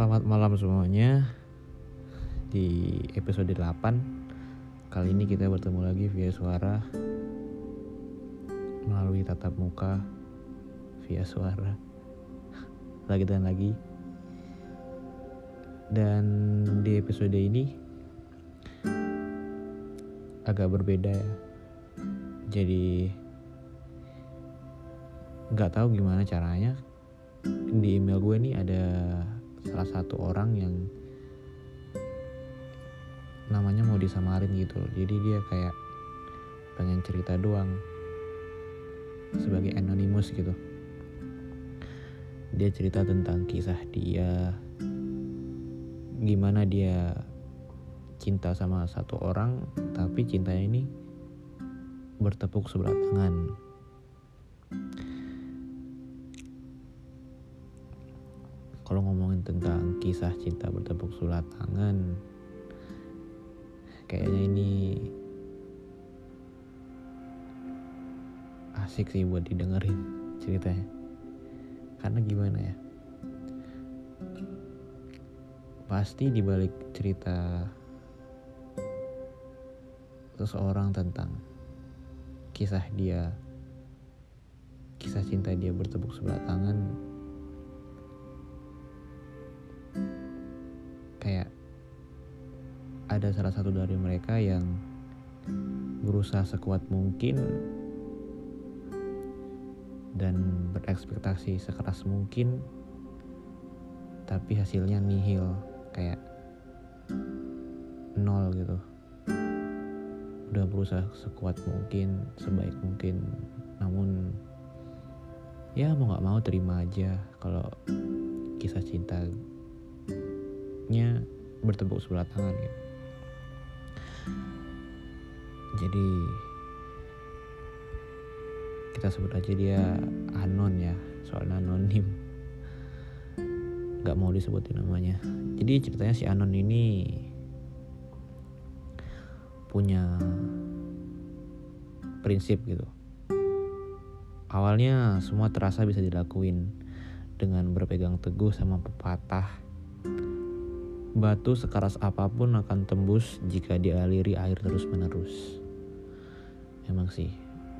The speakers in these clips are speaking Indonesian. Selamat malam semuanya. Di episode 8 kali ini kita bertemu lagi via suara, melalui tatap muka, via suara lagi dan lagi. Dan di episode ini agak berbeda ya. Jadi nggak tahu gimana caranya. Di email gue nih ada salah satu orang yang namanya mau disamarin gitu. Jadi dia kayak pengen cerita doang, sebagai anonymous gitu. Dia cerita tentang kisah dia, gimana dia cinta sama satu orang, tapi cintanya ini bertepuk sebelah tangan. Kalau ngomongin tentang kisah cinta bertepuk sebelah tangan, kayaknya ini asik sih buat didengerin ceritanya. Karena gimana ya, pasti dibalik cerita seseorang tentang kisah dia, kisah cinta dia bertepuk sebelah tangan, kayak ada salah satu dari mereka yang berusaha sekuat mungkin dan berekspektasi sekeras mungkin, tapi hasilnya nihil, kayak nol gitu. Udah berusaha sekuat mungkin, sebaik mungkin, namun ya mau gak mau terima aja kalau kisah cinta nya bertepuk sebelah tangan gitu. Jadi kita sebut aja dia Anon ya, soalnya anonim, nggak mau disebutin namanya. Jadi ceritanya si Anon ini punya prinsip gitu. Awalnya semua terasa bisa dilakuin dengan berpegang teguh sama pepatah, batu sekeras apapun akan tembus jika dialiri air terus-menerus. Emang sih,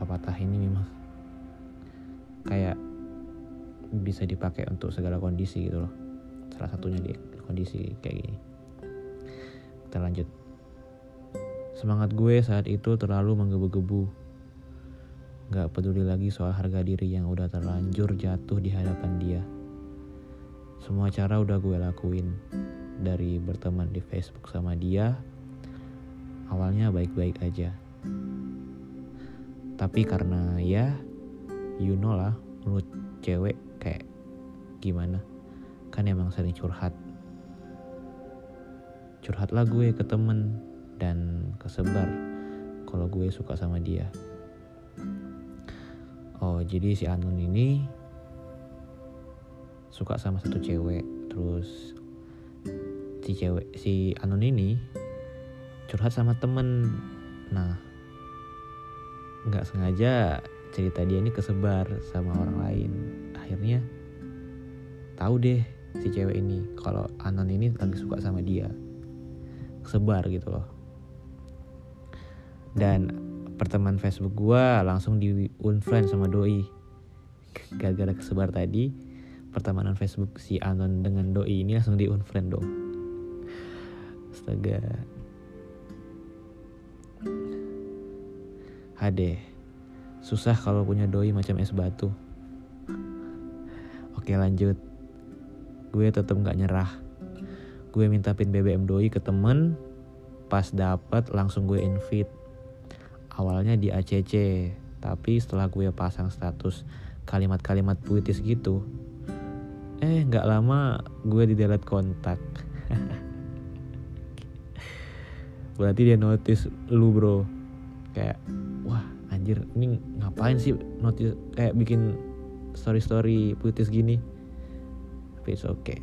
pepatah ini memang kayak bisa dipakai untuk segala kondisi gitu loh. Salah satunya di kondisi kayak gini. Kita lanjut. Semangat gue saat itu terlalu menggebu-gebu. Gak peduli lagi soal harga diri yang udah terlanjur jatuh di hadapan dia. Semua cara udah gue lakuin. Dari berteman di Facebook sama dia, awalnya baik-baik aja, tapi karena ya you know lah, mulut cewek kayak gimana, kan emang sering curhat lah gue ke temen, dan kesebar kalau gue suka sama dia. Oh, jadi si Anon ini suka sama satu cewek, terus si Anon ini curhat sama temen. Nah, gak sengaja cerita dia ini kesebar sama orang lain. Akhirnya tahu deh si cewek ini kalau Anon ini lagi suka sama dia. Kesebar gitu loh. Dan pertemanan Facebook gue langsung di unfriend sama doi. Gara-gara kesebar tadi, pertemanan Facebook si Anon dengan doi ini langsung di unfriend dong. Astaga. Hade, susah kalau punya doi macam es batu. Oke, lanjut. Gue tetap gak nyerah. Gue minta pin BBM doi ke temen. Pas dapet langsung gue invite. Awalnya di ACC, tapi setelah gue pasang status kalimat-kalimat puitis gitu, gak lama gue di-delete kontak. Berarti dia notice lu bro. Kayak wah anjir, ini ngapain sih notice, kayak bikin story-story puitis gini. Tapi it's okay.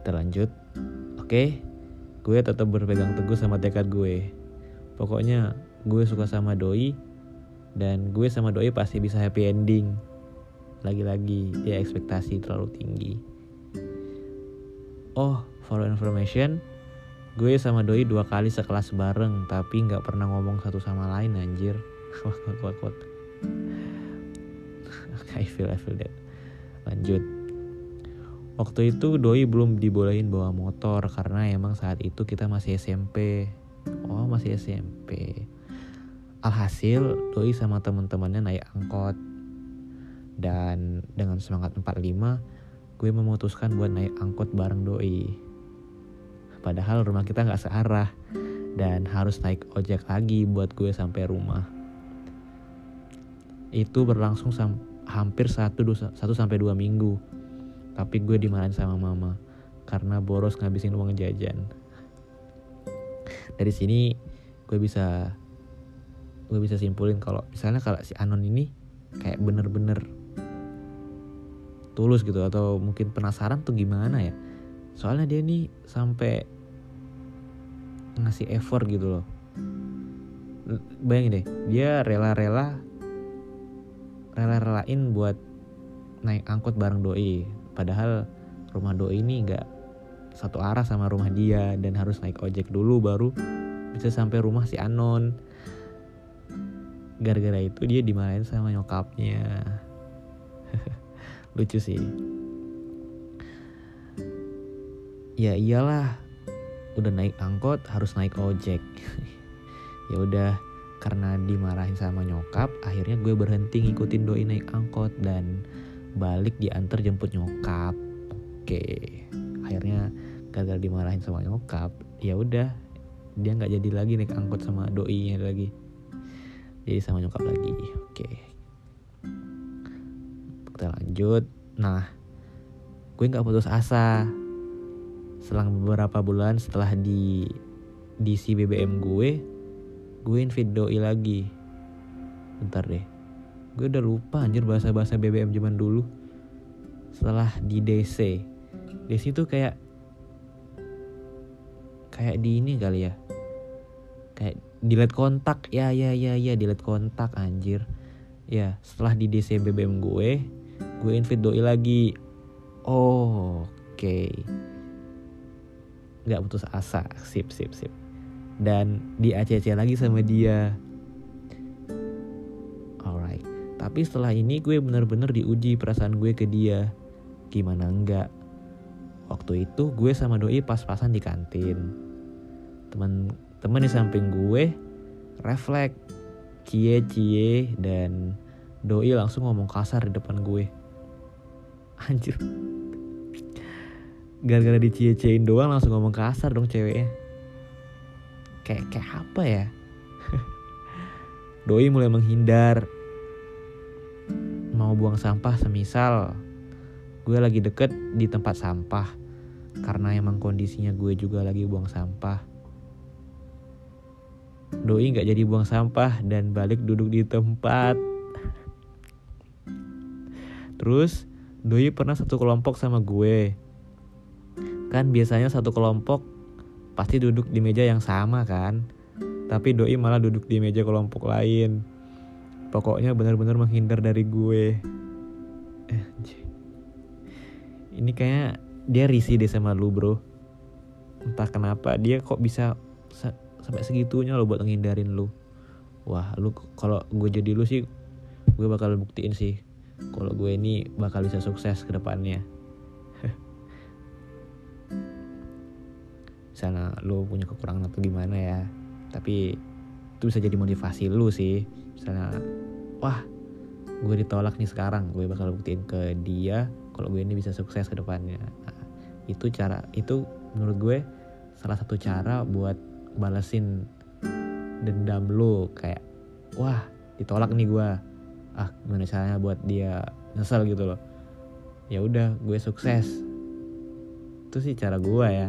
Terlanjut. Oke, gue tetap berpegang teguh sama tekad gue. Pokoknya gue suka sama doi, dan gue sama doi pasti bisa happy ending. Lagi-lagi dia ekspektasi terlalu tinggi. Oh, for information, gue sama Doi 2 kali sekelas bareng, tapi gak pernah ngomong satu sama lain, anjir. Kuat. I feel that. Lanjut. Waktu itu Doi belum dibolehin bawa motor, karena emang saat itu kita masih SMP. Oh, masih SMP. Alhasil, Doi sama teman-temannya naik angkot. Dan dengan semangat 45, gue memutuskan buat naik angkot bareng Doi. Padahal rumah kita gak searah, dan harus naik ojek lagi buat gue sampai rumah. Itu berlangsung hampir 1-2 minggu. Tapi gue dimarahin sama mama, karena boros ngabisin uang jajan. Dari sini gue bisa simpulin kalau misalnya kalau si Anon ini kayak bener-bener tulus gitu, atau mungkin penasaran tuh gimana ya, soalnya dia nih sampai ngasih effort gitu loh. Bayangin deh, dia rela-relain buat naik angkot bareng Doi, padahal rumah Doi ini nggak satu arah sama rumah dia, dan harus naik ojek dulu baru bisa sampai rumah si Anon. Gara-gara itu dia dimarahin sama nyokapnya. Lucu sih. Ya iyalah, udah naik angkot harus naik ojek. Ya udah, karena dimarahin sama nyokap, akhirnya gue berhenti ngikutin Doi naik angkot dan balik diantar jemput nyokap. Oke. Akhirnya gara-gara dimarahin sama nyokap, ya udah dia nggak jadi lagi naik angkot sama Doi nya lagi. Jadi sama nyokap lagi. Oke. Kita lanjut. Nah, gue gak putus asa. Selang beberapa bulan setelah di si BBM gue invite Doi lagi. Bentar deh, gue udah lupa anjir bahasa-bahasa BBM zaman dulu. Setelah di DC. DC tuh kayak di ini kali ya, kayak delete kontak. Ya delete kontak anjir. Ya, setelah di DC BBM gue invite Doi lagi. Oh, oke. Gak putus asa. Sip. Dan di ACC lagi sama dia. Alright. Tapi setelah ini gue bener-bener diuji perasaan gue ke dia. Gimana enggak? Waktu itu gue sama Doi pas-pasan di kantin. Teman di samping gue refleks, cie, dan Doi langsung ngomong kasar di depan gue. Anjir. Gara-gara dicie-ciein doang langsung ngomong kasar dong ceweknya. Kayak apa ya? Doi mulai menghindar. Mau buang sampah semisal. Gue lagi deket di tempat sampah. Karena emang kondisinya gue juga lagi buang sampah. Doi gak jadi buang sampah dan balik duduk di tempat. Terus Doi pernah satu kelompok sama gue. Kan biasanya satu kelompok pasti duduk di meja yang sama kan. Tapi Doi malah duduk di meja kelompok lain. Pokoknya benar-benar menghindar dari gue. Ini kayaknya dia risih deh sama lu bro. Entah kenapa dia kok bisa sampai segitunya lo buat ngindarin lu. Wah, lu kalau gue jadi lu sih, gue bakal buktiin sih kalau gue ini bakal bisa sukses ke depannya. Misalnya lu punya kekurangan atau gimana ya, tapi itu bisa jadi motivasi lu sih. Misalnya, wah, gue ditolak nih sekarang, gue bakal buktiin ke dia kalau gue ini bisa sukses ke depannya. Nah, itu menurut gue salah satu cara buat balesin dendam lo. Kayak, wah, ditolak nih gue, ah gimana caranya buat dia nyesel gitu loh. Ya udah, gue sukses. Itu sih cara gue ya.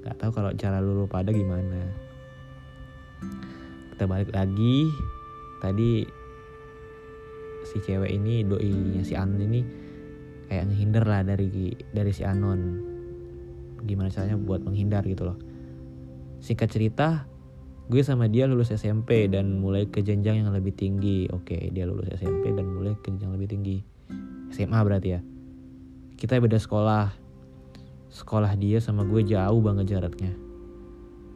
Gak tahu kalau cara lo pada gimana. Kita balik lagi. Tadi si cewek ini, Doi-nya si Anon ini, kayak ngehindar lah dari si Anon. Gimana caranya buat menghindar gitu loh. Singkat cerita, gue sama dia lulus SMP dan mulai ke jenjang yang lebih tinggi. Oke, dia lulus SMP dan mulai ke jenjang lebih tinggi. SMA berarti ya. Kita beda sekolah. Sekolah dia sama gue jauh banget jaraknya.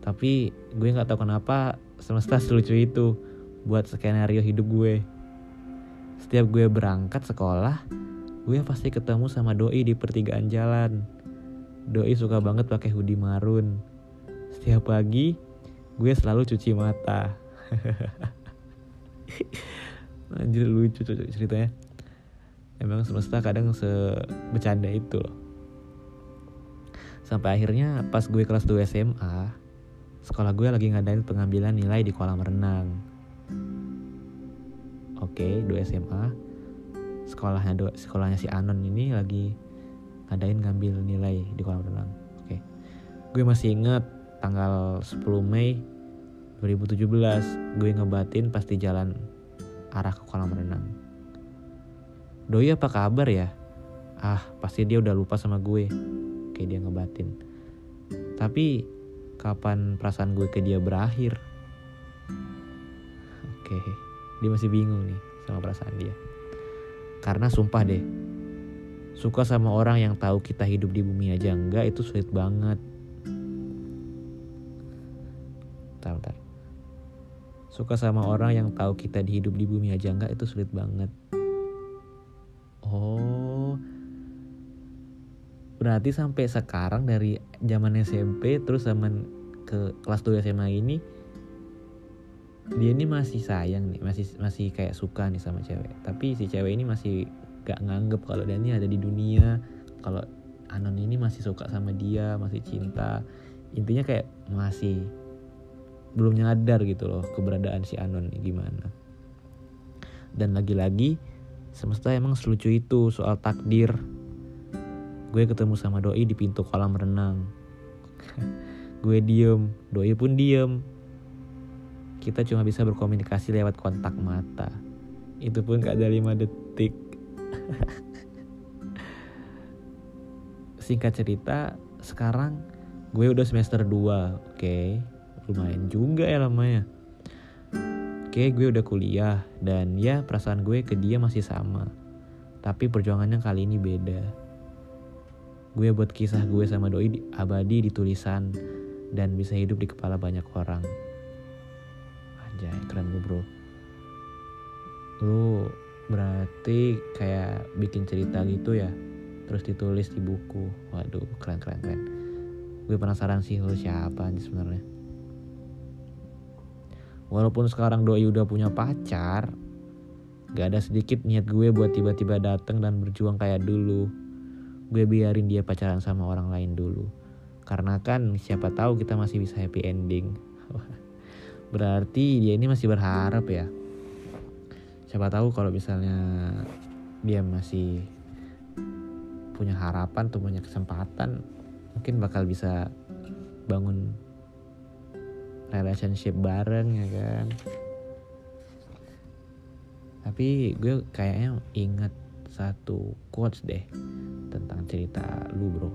Tapi gue gak tahu kenapa semesta selucu itu buat skenario hidup gue. Setiap gue berangkat sekolah, gue pasti ketemu sama doi di pertigaan jalan. Doi suka banget pakai hoodie marun. Setiap pagi, gue selalu cuci mata. Anjir lucu ceritanya. Emang semesta kadang sebecanda itu loh. Sampai akhirnya pas gue kelas 2 SMA, sekolah gue lagi ngadain pengambilan nilai di kolam renang. Oke, 2 SMA. Sekolahnya si Anon ini lagi ngadain ngambil nilai di kolam renang. Oke. Gue masih inget tanggal 10 Mei 2017 gue ngebatin pasti jalan arah ke kolam renang. Doi apa kabar ya? Ah, pasti dia udah lupa sama gue. Kayak dia ngebatin. Tapi kapan perasaan gue ke dia berakhir? Oke, dia masih bingung nih sama perasaan dia. Karena sumpah deh, suka sama orang yang tahu kita hidup di bumi aja enggak, itu sulit banget. Bentar. Suka sama orang yang tahu kita hidup di bumi aja enggak, itu sulit banget. Oh, berarti sampai sekarang dari zaman SMP terus zaman ke kelas 2 SMA ini, dia ini masih sayang nih, masih kayak suka nih sama cewek. Tapi si cewek ini masih gak nganggep kalau dia ini ada di dunia. Kalau Anon ini masih suka sama dia, masih cinta. Intinya kayak masih belum nyadar gitu loh keberadaan si Anon gimana. Dan lagi-lagi semesta emang selucu itu soal takdir. Gue ketemu sama doi di pintu kolam renang. Gue diem, doi pun diem. Kita cuma bisa berkomunikasi lewat kontak mata. Itu pun gak ada 5 detik. Singkat cerita, sekarang gue udah semester 2. Oke. Lumayan juga ya lamanya. Oke, gue udah kuliah. Dan ya perasaan gue ke dia masih sama. Tapi perjuangannya kali ini beda. Gue buat kisah gue sama doi abadi di tulisan. Dan bisa hidup di kepala banyak orang. Anjay, keren lu bro. Lu berarti kayak bikin cerita gitu ya. Terus ditulis di buku. Waduh, keren. Gue penasaran sih lu siapa sebenarnya. Walaupun sekarang doi udah punya pacar, gak ada sedikit niat gue buat tiba-tiba datang dan berjuang kayak dulu. Gue biarin dia pacaran sama orang lain dulu. Karena kan siapa tahu kita masih bisa happy ending. Berarti dia ini masih berharap ya. Siapa tahu kalau misalnya dia masih punya harapan atau punya kesempatan, mungkin bakal bisa bangun relationship bareng ya kan. Tapi gue kayaknya inget satu quotes deh tentang cerita lu bro.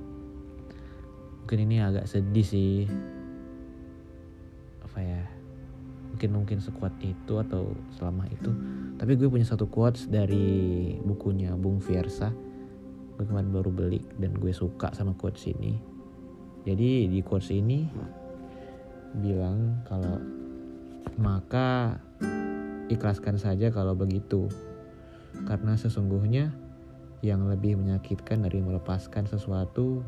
Mungkin ini agak sedih sih. Apa ya, Mungkin sekuat itu atau selama itu. Tapi gue punya satu quotes dari bukunya Bung Fiersa. Gue kemarin baru beli dan gue suka sama quotes ini. Jadi di quotes ini bilang kalau maka ikhlaskan saja kalau begitu, karena sesungguhnya yang lebih menyakitkan dari melepaskan sesuatu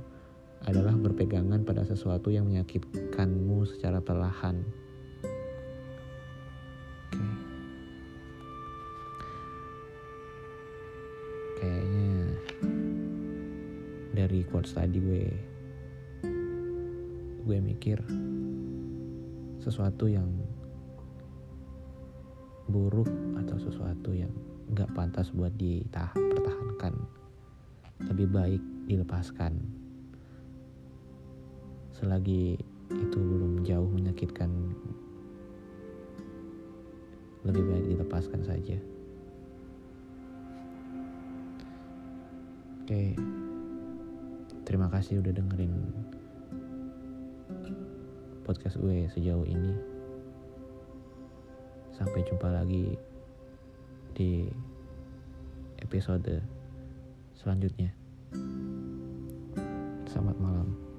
adalah berpegangan pada sesuatu yang menyakitkanmu secara perlahan. Oke. Kayaknya dari quotes tadi gue mikir sesuatu yang buruk atau sesuatu yang gak pantas buat dipertahankan, lebih baik dilepaskan. Selagi itu belum jauh menyakitkan, lebih baik dilepaskan saja. Oke, terima kasih udah dengerin podcast gue sejauh ini. Sampai jumpa lagi di episode selanjutnya. Selamat malam.